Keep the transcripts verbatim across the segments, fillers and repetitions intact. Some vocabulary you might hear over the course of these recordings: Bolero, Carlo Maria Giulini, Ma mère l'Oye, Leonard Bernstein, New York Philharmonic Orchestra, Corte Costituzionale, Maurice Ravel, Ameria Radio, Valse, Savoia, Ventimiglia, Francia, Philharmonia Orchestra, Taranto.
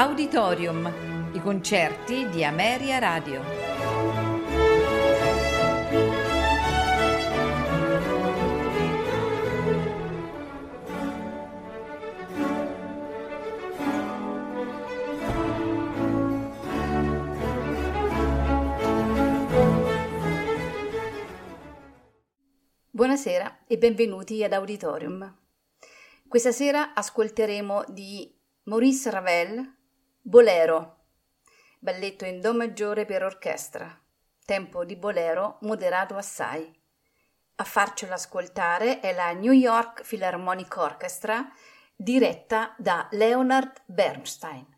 Auditorium, i concerti di Ameria Radio. Buonasera e benvenuti ad Auditorium. Questa sera ascolteremo di Maurice Ravel Bolero, balletto in Do maggiore per orchestra, tempo di Bolero moderato assai. A farcelo ascoltare è la New York Philharmonic Orchestra diretta da Leonard Bernstein.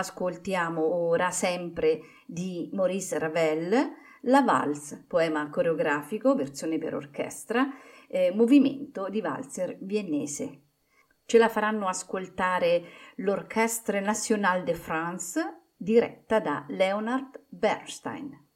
Ascoltiamo ora sempre di Maurice Ravel la Valse, poema coreografico, versione per orchestra, eh, movimento di valzer viennese. Ce la faranno ascoltare l'Orchestre Nationale de France, diretta da Leonard Bernstein.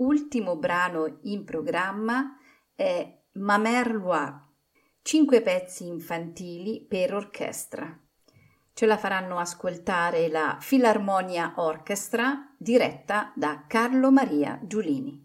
L'ultimo brano in programma è Ma mère l'Oye, cinque pezzi infantili per orchestra. Ce la faranno ascoltare la Philharmonia Orchestra diretta da Carlo Maria Giulini.